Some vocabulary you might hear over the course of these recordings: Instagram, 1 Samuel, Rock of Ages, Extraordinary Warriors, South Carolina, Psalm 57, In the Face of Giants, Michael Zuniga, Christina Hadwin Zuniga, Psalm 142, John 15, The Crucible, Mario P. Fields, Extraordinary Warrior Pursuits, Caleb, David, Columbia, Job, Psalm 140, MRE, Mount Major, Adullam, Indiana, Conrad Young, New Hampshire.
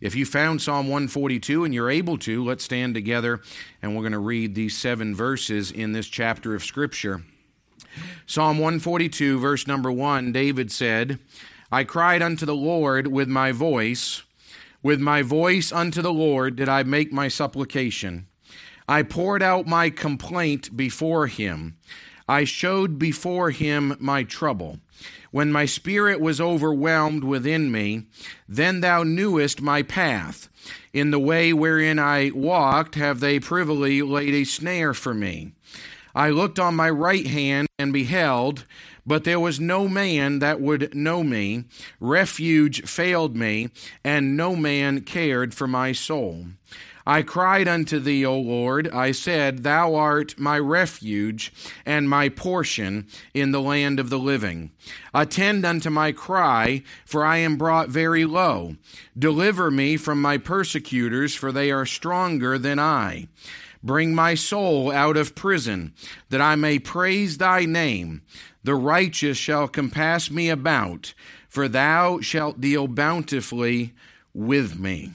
If you found Psalm 142 and you're able to, let's stand together and we're going to read these 7 verses in this chapter of Scripture. Psalm 142, verse number 1, David said, I cried unto the Lord with my voice unto the Lord did I make my supplication. I poured out my complaint before him. I showed before him my trouble. When my spirit was overwhelmed within me, then thou knewest my path. In the way wherein I walked have they privily laid a snare for me. I looked on my right hand and beheld, but there was no man that would know me. Refuge failed me, and no man cared for my soul. I cried unto thee, O Lord. I said, Thou art my refuge and my portion in the land of the living. Attend unto my cry, for I am brought very low. Deliver me from my persecutors, for they are stronger than I. Bring my soul out of prison, that I may praise thy name. The righteous shall compass me about, for thou shalt deal bountifully with me.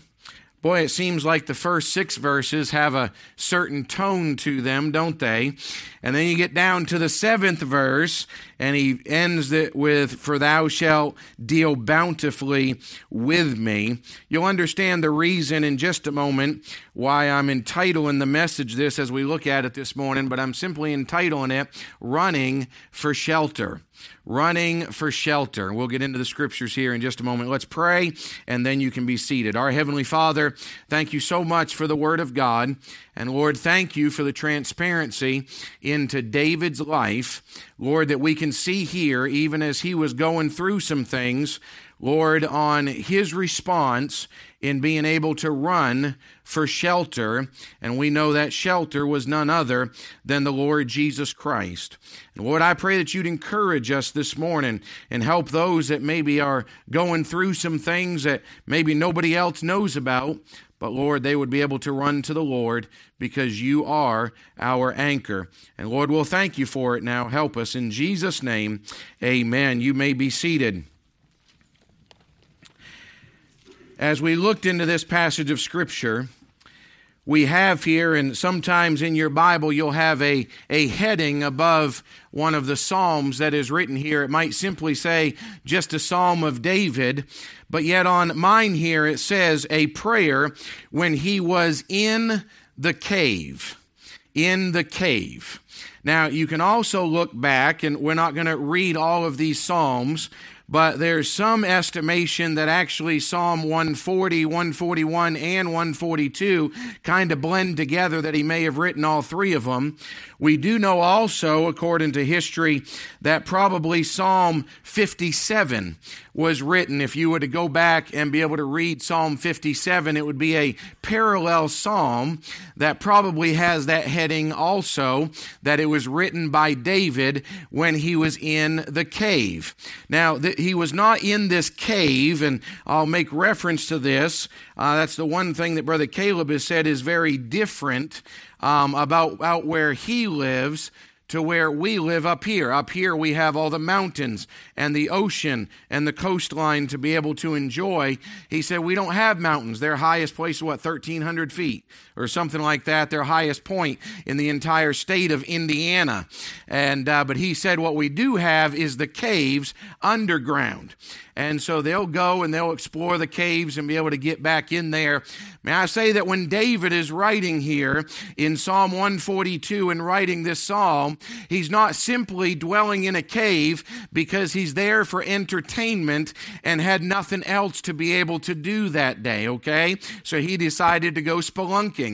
Boy, it seems like the first 6 verses have a certain tone to them, don't they? And then you get down to the 7th verse, and he ends it with, for thou shalt deal bountifully with me. You'll understand the reason in just a moment why I'm entitling the message this as we look at it this morning, but I'm simply entitling it, Running for Shelter. Running for shelter. We'll get into the scriptures here in just a moment. Let's pray, and then you can be seated. Our Heavenly Father, thank you so much for the Word of God. And Lord, thank you for the transparency into David's life, Lord, that we can see here, even as he was going through some things, Lord, on his response in being able to run for shelter, and we know that shelter was none other than the Lord Jesus Christ. And Lord, I pray that you'd encourage us this morning and help those that maybe are going through some things that maybe nobody else knows about, but Lord, they would be able to run to the Lord because you are our anchor. And Lord, we'll thank you for it now. Help us in Jesus' name. Amen. You may be seated. As we looked into this passage of Scripture, we have here, and sometimes in your Bible you'll have a heading above one of the Psalms that is written here. It might simply say just a Psalm of David, but yet on mine here it says a prayer when he was in the cave. In the cave. Now, you can also look back, and we're not going to read all of these Psalms, but there's some estimation that actually Psalm 140, 141, and 142 kind of blend together, that he may have written all 3 of them. We do know also, according to history, that probably Psalm 57 was written. If you were to go back and be able to read Psalm 57, it would be a parallel psalm that probably has that heading also, that it was written by David when he was in the cave. Now, he was not in this cave, and I'll make reference to this. That's the one thing that Brother Caleb has said is very different about where he lives to where we live up here. Up here we have all the mountains and the ocean and the coastline to be able to enjoy. He said we don't have mountains. Their highest place is, 1,300 feet or something like that, their highest point in the entire state of Indiana. And but he said what we do have is the caves underground. And so they'll go and they'll explore the caves and be able to get back in there. May I say that when David is writing here in Psalm 142 and writing this psalm, he's not simply dwelling in a cave because he's there for entertainment and had nothing else to be able to do that day, okay? So he decided to go spelunking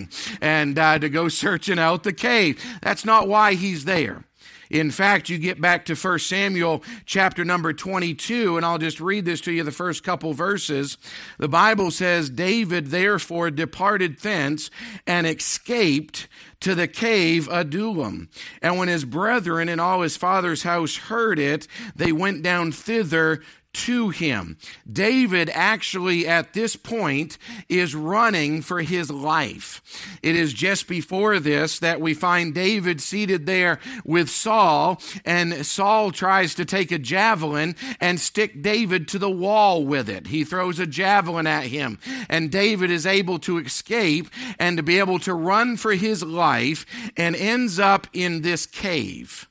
and to go searching out the cave. That's not why he's there. In fact, you get back to 1 Samuel chapter number 22, and I'll just read this to you, the first couple verses. The Bible says, David therefore departed thence and escaped to the cave Adullam. And when his brethren and all his father's house heard it, they went down thither to him. David actually at this point is running for his life. It is just before this that we find David seated there with Saul, and Saul tries to take a javelin and stick David to the wall with it. He throws a javelin at him, and David is able to escape and to be able to run for his life and ends up in this cave.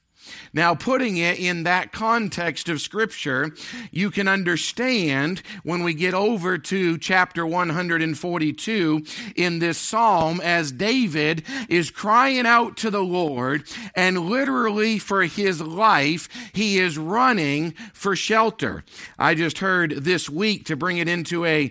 Now, putting it in that context of Scripture, you can understand when we get over to chapter 142 in this psalm as David is crying out to the Lord, and literally for his life, he is running for shelter. I just heard this week, to bring it into a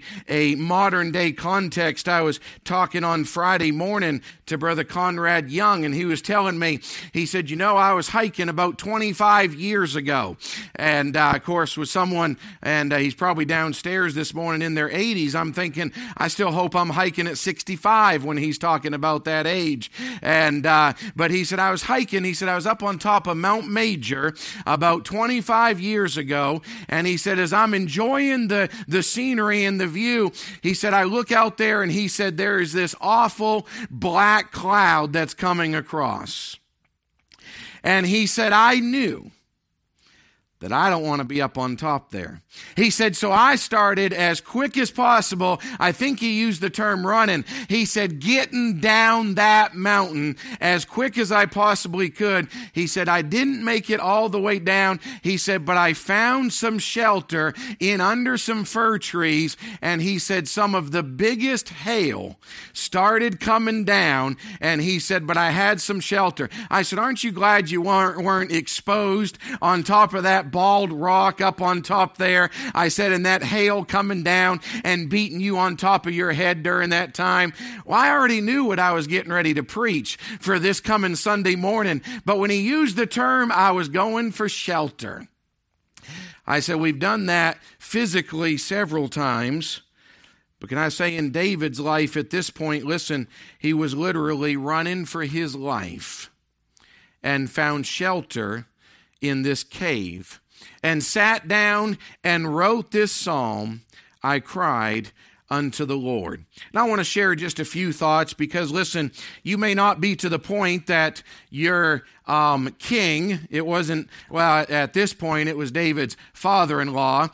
modern day context, I was talking on Friday morning to Brother Conrad Young, and he was telling me, he said, I was hiking about 25 years ago, and of course with someone, and he's probably downstairs this morning in their 80s. I'm thinking, I still hope I'm hiking at 65 when he's talking about that age. And but he said, I was hiking, he said, I was up on top of Mount Major about 25 years ago, and he said, as I'm enjoying the scenery and the view, he said, I look out there, and he said, there is this awful black cloud that's coming across. And he said, I knew that I don't want to be up on top there. He said, so I started as quick as possible. I think he used the term running. He said, getting down that mountain as quick as I possibly could. He said, I didn't make it all the way down. He said, but I found some shelter in under some fir trees. And he said, some of the biggest hail started coming down. And he said, but I had some shelter. I said, aren't you glad you weren't exposed on top of that bald rock up on top there? I said, and that hail coming down and beating you on top of your head during that time. Well, I already knew what I was getting ready to preach for this coming Sunday morning. But when he used the term, I was going for shelter. I said, we've done that physically several times. But can I say, in David's life at this point, listen, he was literally running for his life and found shelter in this cave, and sat down and wrote this psalm, I cried unto the Lord. And I want to share just a few thoughts, because listen, you may not be to the point that you're king, it wasn't, well, at this point, it was David's father-in-law,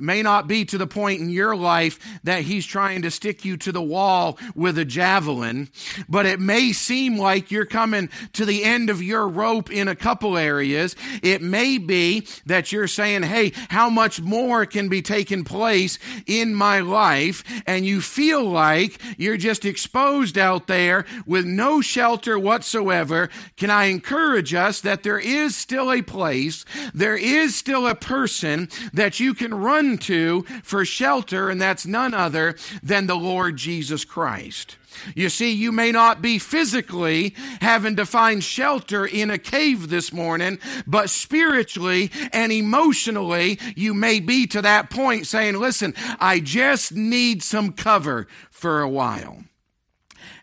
may not be to the point in your life that he's trying to stick you to the wall with a javelin, but it may seem like you're coming to the end of your rope in a couple areas. It may be that you're saying, hey, how much more can be taking place in my life? And you feel like you're just exposed out there with no shelter whatsoever. Can I encourage us that there is still a place, there is still a person that you can run to for shelter, and that's none other than the Lord Jesus Christ. You see, you may not be physically having to find shelter in a cave this morning, but spiritually and emotionally, you may be to that point saying, listen, I just need some cover for a while.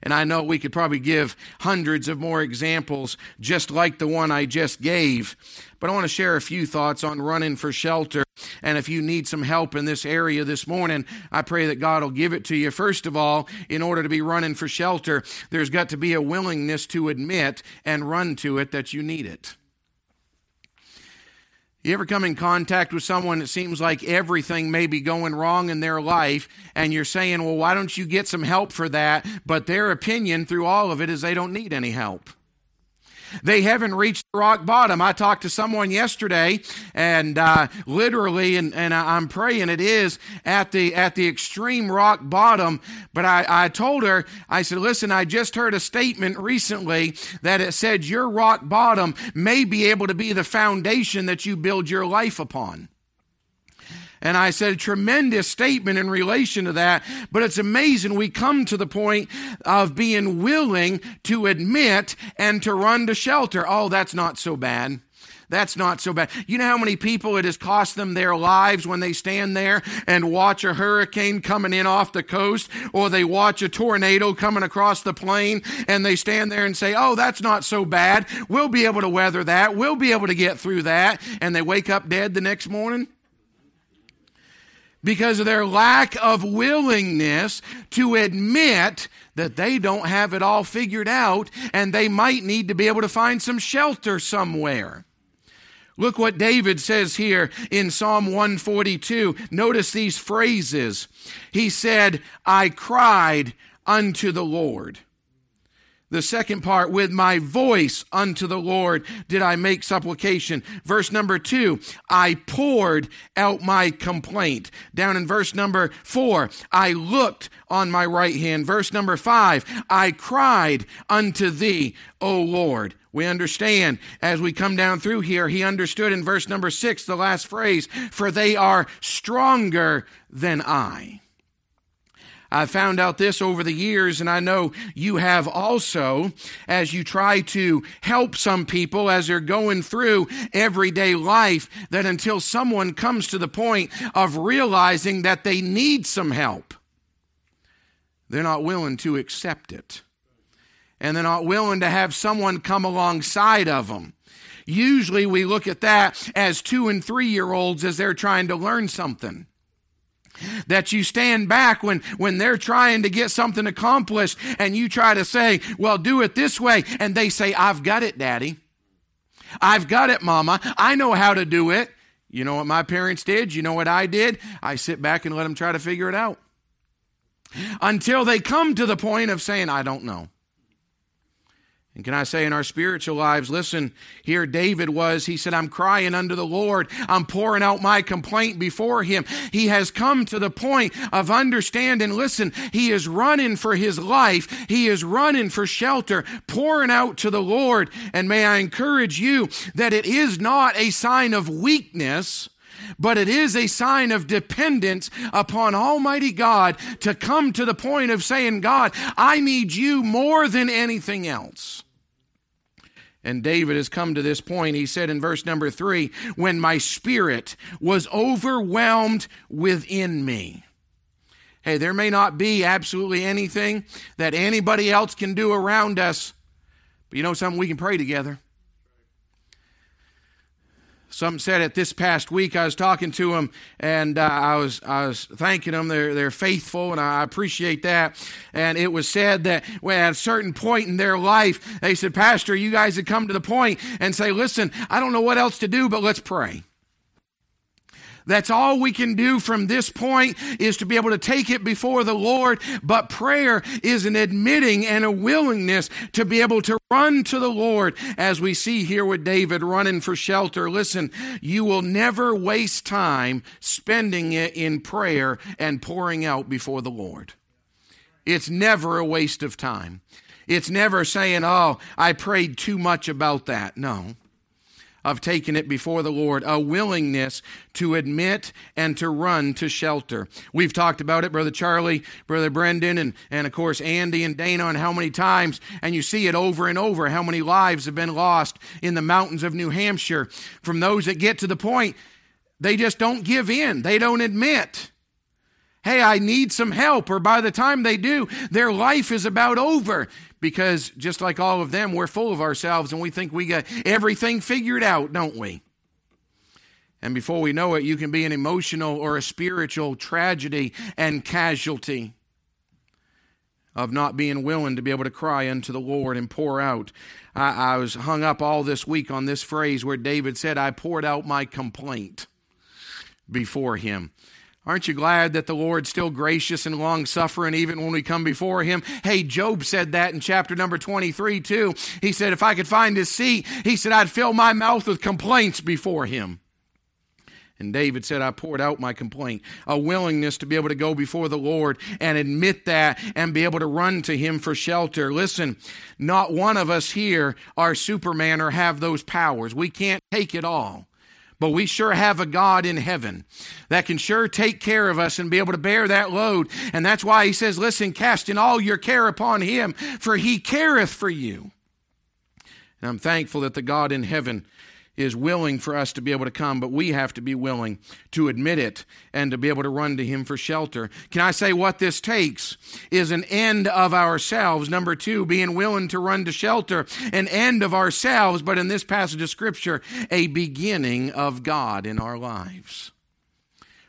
And I know we could probably give hundreds of more examples just like the one I just gave, but I want to share a few thoughts on running for shelter. And if you need some help in this area this morning, I pray that God will give it to you. First of all, in order to be running for shelter, there's got to be a willingness to admit and run to it that you need it. You ever come in contact with someone that seems like everything may be going wrong in their life, and you're saying, well, why don't you get some help for that? But their opinion through all of it is they don't need any help. They haven't reached rock bottom. I talked to someone yesterday, and literally, and I'm praying it is at the extreme rock bottom. But I told her, I said, listen, I just heard a statement recently that it said your rock bottom may be able to be the foundation that you build your life upon. And I said, a tremendous statement in relation to that, but it's amazing we come to the point of being willing to admit and to run to shelter. Oh, that's not so bad. That's not so bad. You know how many people it has cost them their lives when they stand there and watch a hurricane coming in off the coast, or they watch a tornado coming across the plain, and they stand there and say, oh, that's not so bad. We'll be able to weather that. We'll be able to get through that. And they wake up dead the next morning. because of their lack of willingness to admit that they don't have it all figured out and they might need to be able to find some shelter somewhere. Look what David says here in Psalm 142. Notice these phrases. He said, I cried unto the Lord. The second part, with my voice unto the Lord did I make supplication. Verse number 2, I poured out my complaint. Down in verse number 4, I looked on my right hand. Verse number 5, I cried unto thee, O Lord. We understand as we come down through here, he understood in verse number 6, the last phrase, for they are stronger than I. I found out this over the years, and I know you have also, as you try to help some people as they're going through everyday life, that until someone comes to the point of realizing that they need some help, they're not willing to accept it. And they're not willing to have someone come alongside of them. Usually we look at that as 2 and 3-year-olds as they're trying to learn something. That you stand back when they're trying to get something accomplished and you try to say, well, do it this way. And they say, I've got it, Daddy. I've got it, Mama. I know how to do it. You know what my parents did? You know what I did? I sit back and let them try to figure it out. Until they come to the point of saying, I don't know. And can I say in our spiritual lives, listen, here David was, he said, I'm crying unto the Lord. I'm pouring out my complaint before him. He has come to the point of understanding, listen, he is running for his life. He is running for shelter, pouring out to the Lord. And may I encourage you that it is not a sign of weakness, but it is a sign of dependence upon Almighty God to come to the point of saying, God, I need you more than anything else. And David has come to this point. He said in verse number 3, when my spirit was overwhelmed within me. Hey, there may not be absolutely anything that anybody else can do around us, but you know something, we can pray together. Some said it this past week. I was talking to them, and I was thanking them. They're faithful, and I appreciate that. And it was said that at a certain point in their life, they said, Pastor, you guys had come to the point and say, listen, I don't know what else to do, but let's pray. That's all we can do from this point is to be able to take it before the Lord. But prayer is an admitting and a willingness to be able to run to the Lord. As we see here with David running for shelter, listen, you will never waste time spending it in prayer and pouring out before the Lord. It's never a waste of time. It's never saying, oh, I prayed too much about that. No. Of taking it before the Lord, a willingness to admit and to run to shelter. We've talked about it, Brother Charlie, Brother Brendan, and of course Andy and Dana, on how many times, and you see it over and over, how many lives have been lost in the mountains of New Hampshire from those that get to the point, they just don't give in. They don't admit, hey, I need some help, or by the time they do, their life is about over. Because just like all of them, we're full of ourselves and we think we got everything figured out, don't we? And before we know it, you can be an emotional or a spiritual tragedy and casualty of not being willing to be able to cry unto the Lord and pour out. I was hung up all this week on this phrase where David said, I poured out my complaint before him. Aren't you glad that the Lord's still gracious and long-suffering even when we come before him? Hey, Job said that in chapter number 23 too. He said, if I could find his seat, he said, I'd fill my mouth with complaints before him. And David said, I poured out my complaint. A willingness to be able to go before the Lord and admit that and be able to run to him for shelter. Listen, not one of us here are Superman or have those powers. We can't take it all. But we sure have a God in heaven that can sure take care of us and be able to bear that load. And that's why he says, listen, casting all your care upon him, for he careth for you. And I'm thankful that the God in heaven is willing for us to be able to come, but we have to be willing to admit it and to be able to run to him for shelter. Can I say what this takes is an end of ourselves? Number 2, being willing to run to shelter, an end of ourselves, but in this passage of Scripture, a beginning of God in our lives.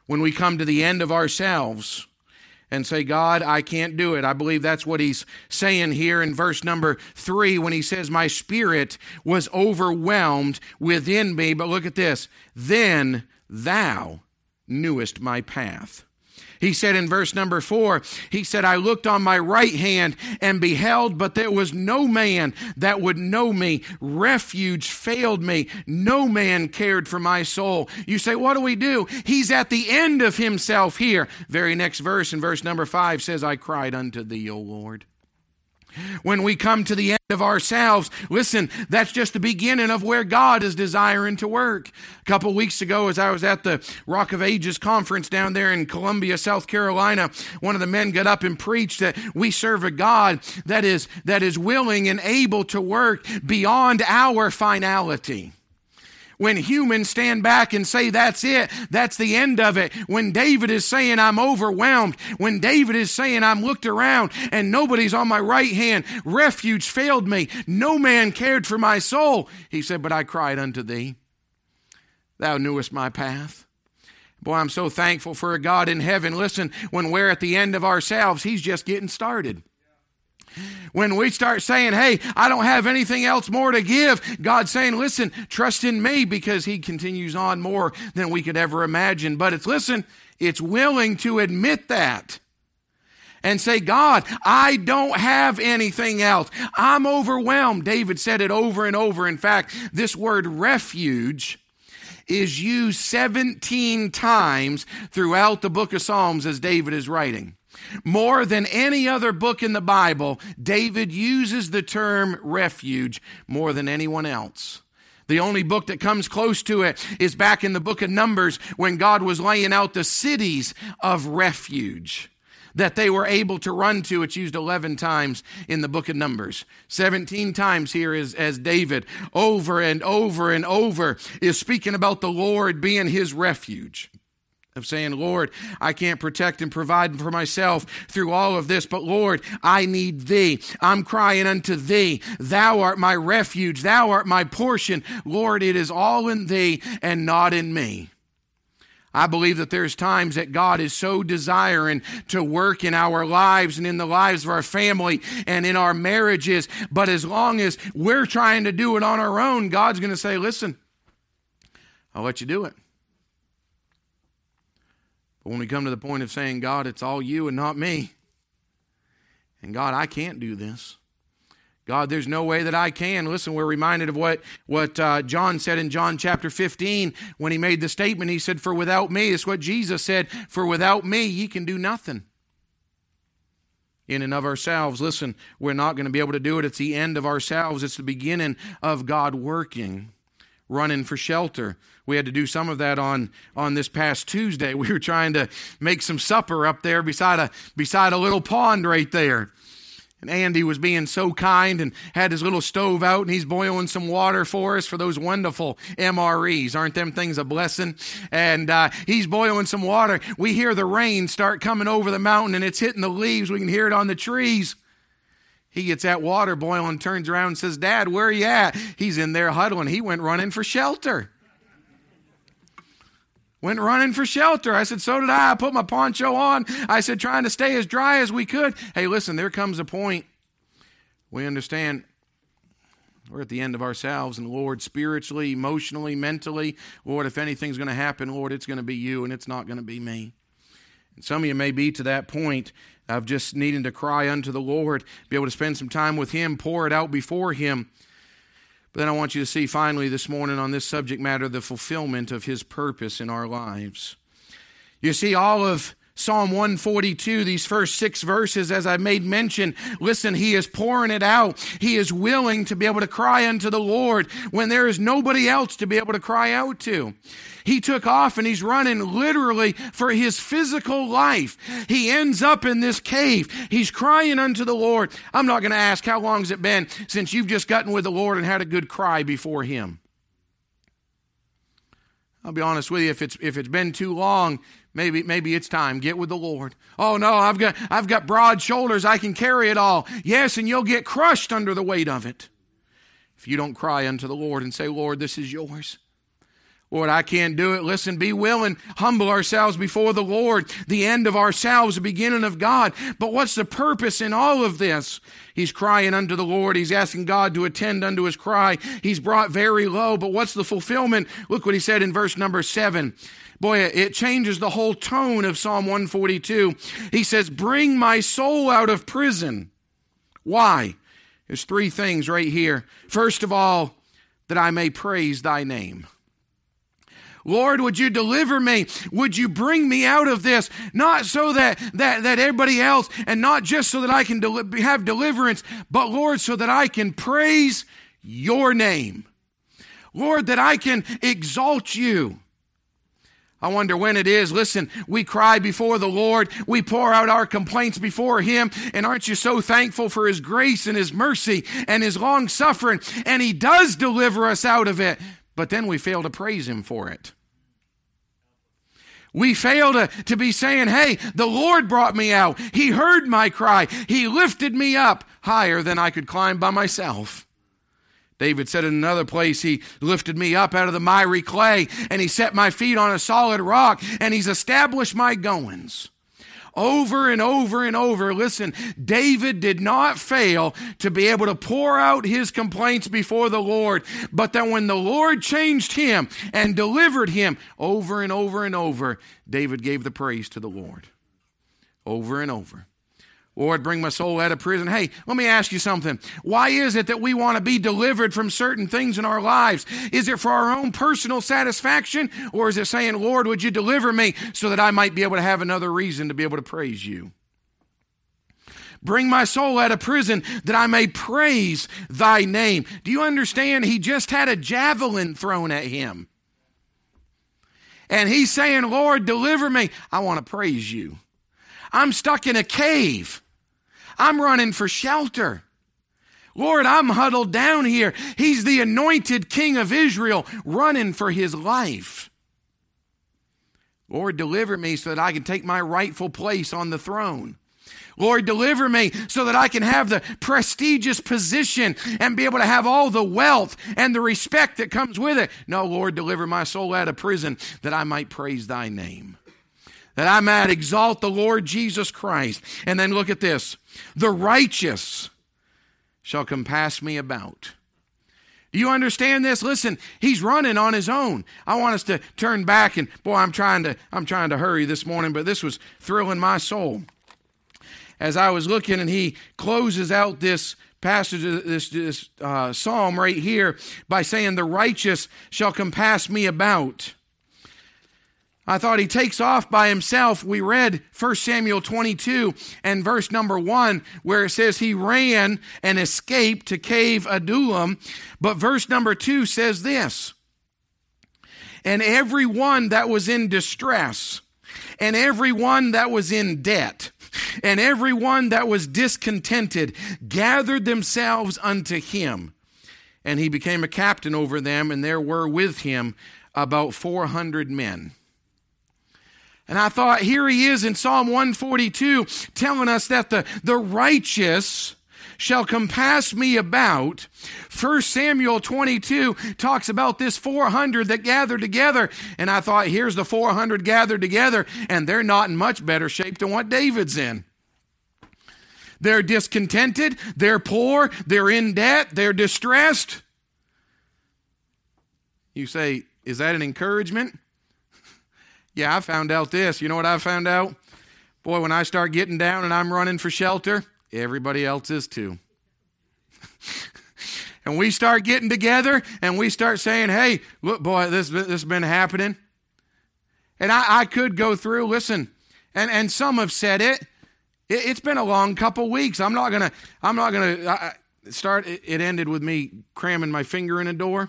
when we come to the end of ourselves and say, God, I can't do it. I believe that's what he's saying here in verse number 3 when he says, my spirit was overwhelmed within me. But look at this. Then thou knewest my path. He said in verse number 4, he said, I looked on my right hand and beheld, but there was no man that would know me. Refuge failed me. No man cared for my soul. You say, what do we do? He's at the end of himself here. Very next verse in verse number 5 says, I cried unto thee, O Lord. When we come to the end of ourselves, listen, that's just the beginning of where God is desiring to work. A couple weeks ago, as I was at the Rock of Ages conference down there in Columbia, South Carolina, one of the men got up and preached that we serve a God that is willing and able to work beyond our finality. When humans stand back and say, that's it, that's the end of it. When David is saying, I'm overwhelmed. When David is saying, I'm looked around and nobody's on my right hand. Refuge failed me. No man cared for my soul. He said, but I cried unto thee. Thou knewest my path. Boy, I'm so thankful for a God in heaven. Listen, when we're at the end of ourselves, he's just getting started. When we start saying, hey, I don't have anything else more to give, God's saying, listen, trust in me, because he continues on more than we could ever imagine. But it's willing to admit that and say, God, I don't have anything else. I'm overwhelmed. David said it over and over. In fact, this word refuge is used 17 times throughout the book of Psalms as David is writing. More than any other book in the Bible, David uses the term refuge more than anyone else. The only book that comes close to it is back in the book of Numbers when God was laying out the cities of refuge that they were able to run to. It's used 11 times in the book of Numbers. 17 times here is as David over and over and over is speaking about the Lord being his refuge. Of saying, Lord, I can't protect and provide for myself through all of this, but Lord, I need thee. I'm crying unto thee. Thou art my refuge. Thou art my portion. Lord, it is all in thee and not in me. I believe that there's times that God is so desiring to work in our lives and in the lives of our family and in our marriages, but as long as we're trying to do it on our own, God's going to say, listen, I'll let you do it. When we come to the point of saying, God, it's all you and not me. And God, I can't do this. God, there's no way that I can. Listen, we're reminded of what John said in John chapter 15 when he made the statement. He said, for without me, it's what Jesus said, for without me, ye can do nothing. In and of ourselves, listen, we're not going to be able to do it. It's the end of ourselves. It's the beginning of God working. Running for shelter. We had to do some of that on this past Tuesday. We were trying to make some supper up there beside a little pond right there. And Andy was being so kind and had his little stove out, and he's boiling some water for us for those wonderful MREs. Aren't them things a blessing? And he's boiling some water. We hear the rain start coming over the mountain, and it's hitting the leaves. We can hear it on the trees. He gets that water boiling, turns around and says, Dad, where are you at? He's in there huddling. He went running for shelter. Went running for shelter. I said, so did I. I put my poncho on. I said, trying to stay as dry as we could. Hey, listen, there comes a point. We understand we're at the end of ourselves. And Lord, spiritually, emotionally, mentally, Lord, if anything's going to happen, Lord, it's going to be you and it's not going to be me. And some of you may be to that point of just needing to cry unto the Lord, be able to spend some time with him, pour it out before him. But then I want you to see finally this morning on this subject matter, the fulfillment of his purpose in our lives. You see, all of Psalm 142, these first 6 verses, as I made mention, listen, he is pouring it out. He is willing to be able to cry unto the Lord when there is nobody else to be able to cry out to. He took off and he's running literally for his physical life. He ends up in this cave. He's crying unto the Lord. I'm not going to ask how long has it been since you've just gotten with the Lord and had a good cry before him. I'll be honest with you, if it's been too long, maybe it's time. Get with the Lord. Oh no, I've got broad shoulders. I can carry it all. Yes, and you'll get crushed under the weight of it if you don't cry unto the Lord and say, Lord, this is yours. Lord, I can't do it. Listen, be willing, humble ourselves before the Lord. The end of ourselves, the beginning of God. But what's the purpose in all of this? He's crying unto the Lord. He's asking God to attend unto his cry. He's brought very low, but what's the fulfillment? Look what he said in verse number 7. Boy, it changes the whole tone of Psalm 142. He says, bring my soul out of prison. Why? There's three things right here. First of all, that I may praise thy name. Lord, would you deliver me? Would you bring me out of this? Not so that everybody else, and not just so that I can have deliverance, but Lord, so that I can praise your name. Lord, that I can exalt you. I wonder when it is. Listen, we cry before the Lord. We pour out our complaints before him. And aren't you so thankful for his grace and his mercy and his long suffering? And he does deliver us out of it. But then we fail to praise him for it. We fail to be saying, hey, the Lord brought me out. He heard my cry. He lifted me up higher than I could climb by myself. David said in another place, he lifted me up out of the miry clay, and he set my feet on a solid rock, and he's established my goings. Over and over and over. Listen, David did not fail to be able to pour out his complaints before the Lord, but that when the Lord changed him and delivered him, over and over and over, David gave the praise to the Lord. Over and over. Lord, bring my soul out of prison. Hey, let me ask you something. Why is it that we want to be delivered from certain things in our lives? Is it for our own personal satisfaction? Or is it saying, Lord, would you deliver me so that I might be able to have another reason to be able to praise you? Bring my soul out of prison that I may praise thy name. Do you understand? He just had a javelin thrown at him. And he's saying, Lord, deliver me. I want to praise you. I'm stuck in a cave. I'm running for shelter. Lord, I'm huddled down here. He's the anointed king of Israel running for his life. Lord, deliver me so that I can take my rightful place on the throne. Lord, deliver me so that I can have the prestigious position and be able to have all the wealth and the respect that comes with it. No, Lord, deliver my soul out of prison that I might praise thy name. That I might exalt the Lord Jesus Christ. And then look at this. The righteous shall compass me about. Do you understand this? Listen, he's running on his own. I want us to turn back and, boy, I'm trying to hurry this morning, but this was thrilling my soul. As I was looking, and he closes out this passage, this psalm right here by saying, the righteous shall compass me about. I thought he takes off by himself. We read 1 Samuel 22 and verse number 1 where it says he ran and escaped to cave Adullam. But verse number 2 says this, and every one that was in distress, and every one that was in debt, and every one that was discontented gathered themselves unto him. And he became a captain over them, and there were with him about 400 men. And I thought, here he is in Psalm 142 telling us that the righteous shall compass me about. 1 Samuel 22 talks about this 400 that gathered together. And I thought, here's the 400 gathered together, and they're not in much better shape than what David's in. They're discontented, they're poor, they're in debt, they're distressed. You say, is that an encouragement? Yeah, I found out this. You know what I found out? Boy, when I start getting down and I'm running for shelter, everybody else is too. And we start getting together and we start saying, hey, look, boy, this has been happening. And I could go through, listen, and some have said it. It's been a long couple weeks. I'm not going to start. It ended with me cramming my finger in a door.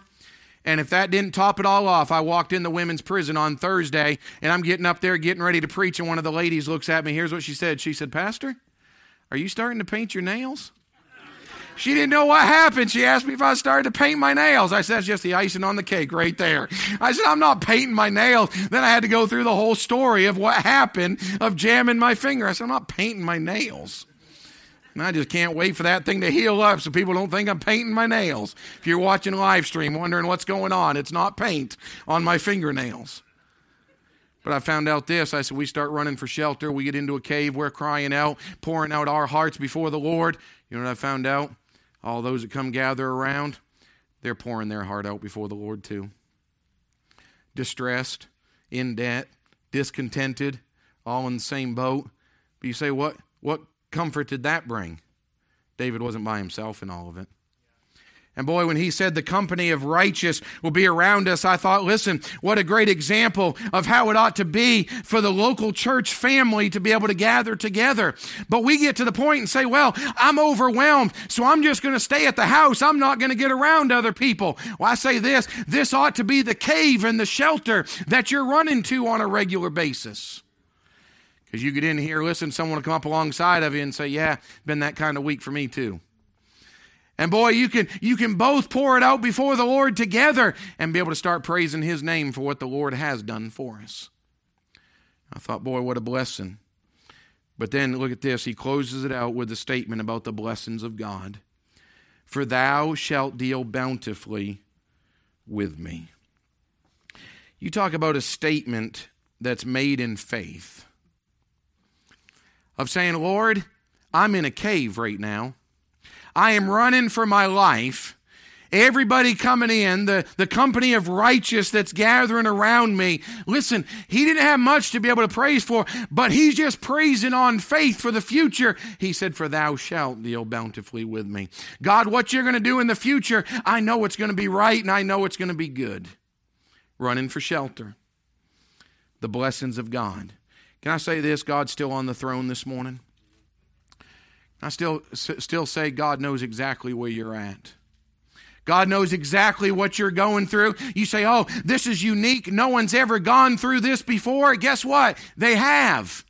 And if that didn't top it all off, I walked in the women's prison on Thursday, and I'm getting up there getting ready to preach, and one of the ladies looks at me. Here's what she said. She said, Pastor, are you starting to paint your nails? She didn't know what happened. She asked me if I started to paint my nails. I said, that's just the icing on the cake right there. I said, I'm not painting my nails. Then I had to go through the whole story of what happened of jamming my finger. I said, I'm not painting my nails. And I just can't wait for that thing to heal up so people don't think I'm painting my nails. If you're watching live stream wondering what's going on, it's not paint on my fingernails. But I found out this. I said, we start running for shelter. We get into a cave. We're crying out, pouring out our hearts before the Lord. You know what I found out? All those that come gather around, they're pouring their heart out before the Lord too. Distressed, in debt, discontented, all in the same boat. But you say, what comfort did that bring? David wasn't by himself in all of it. And boy, when he said the company of righteous will be around us, I thought, listen, what a great example of how it ought to be for the local church family to be able to gather together. But we get to the point and say, well, I'm overwhelmed, so I'm just going to stay at the house. I'm not going to get around other people. Well, I say this ought to be the cave and the shelter that you're running to on a regular basis. Because you get in here, listen, someone will come up alongside of you and say, yeah, been that kind of week for me too. And boy, you can both pour it out before the Lord together and be able to start praising His name for what the Lord has done for us. I thought, boy, what a blessing. But then look at this. He closes it out with a statement about the blessings of God. For thou shalt deal bountifully with me. You talk about a statement that's made in faith. Of saying, Lord, I'm in a cave right now. I am running for my life. Everybody coming in, the company of righteous that's gathering around me. Listen, he didn't have much to be able to praise for, but he's just praising on faith for the future. He said, for thou shalt deal bountifully with me. God, what you're going to do in the future, I know it's going to be right and I know it's going to be good. Running for shelter. The blessings of God. Can I say this? God's still on the throne this morning. I still say God knows exactly where you're at. God knows exactly what you're going through. You say, oh, this is unique. No one's ever gone through this before. Guess what? They have.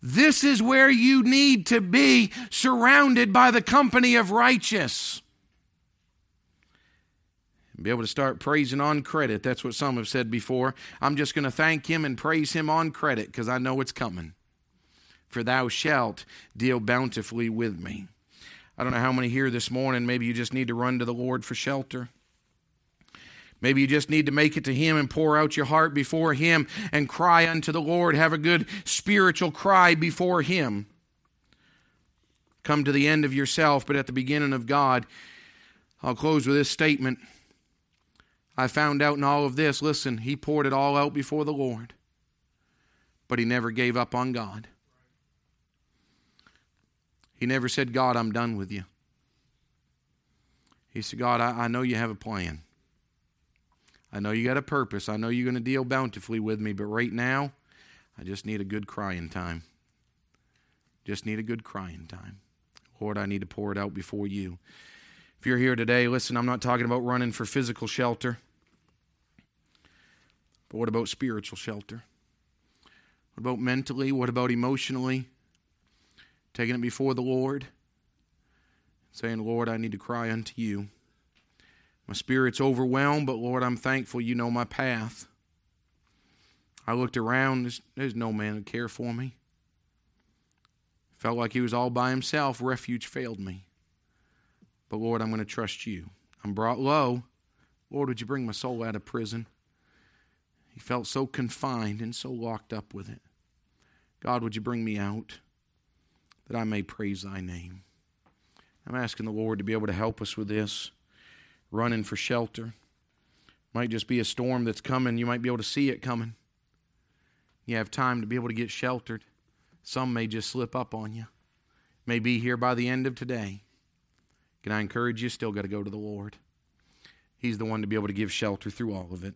This is where you need to be, surrounded by the company of righteous. Be able to start praising on credit. That's what some have said before. I'm just going to thank Him and praise Him on credit because I know it's coming. For thou shalt deal bountifully with me. I don't know how many here this morning, maybe you just need to run to the Lord for shelter. Maybe you just need to make it to Him and pour out your heart before Him and cry unto the Lord. Have a good spiritual cry before Him. Come to the end of yourself, but at the beginning of God. I'll close with this statement. I found out in all of this, listen, he poured it all out before the Lord, but he never gave up on God. He never said, God, I'm done with you. He said, God, I know you have a plan. I know you got a purpose. I know you're going to deal bountifully with me, but right now, I just need a good crying time. Just need a good crying time. Lord, I need to pour it out before you. If you're here today, listen, I'm not talking about running for physical shelter, but what about spiritual shelter? What about mentally? What about emotionally? Taking it before the Lord, saying, Lord, I need to cry unto you. My spirit's overwhelmed, but Lord, I'm thankful you know my path. I looked around, there's no man to care for me. Felt like he was all by himself, refuge failed me. But Lord, I'm going to trust you. I'm brought low. Lord, would you bring my soul out of prison? He felt so confined and so locked up with it. God, would you bring me out? That I may praise thy name. I'm asking the Lord to be able to help us with this. Running for shelter. Might just be a storm that's coming. You might be able to see it coming. You have time to be able to get sheltered. Some may just slip up on you. May be here by the end of today. Can I encourage you? Still got to go to the Lord. He's the one to be able to give shelter through all of it.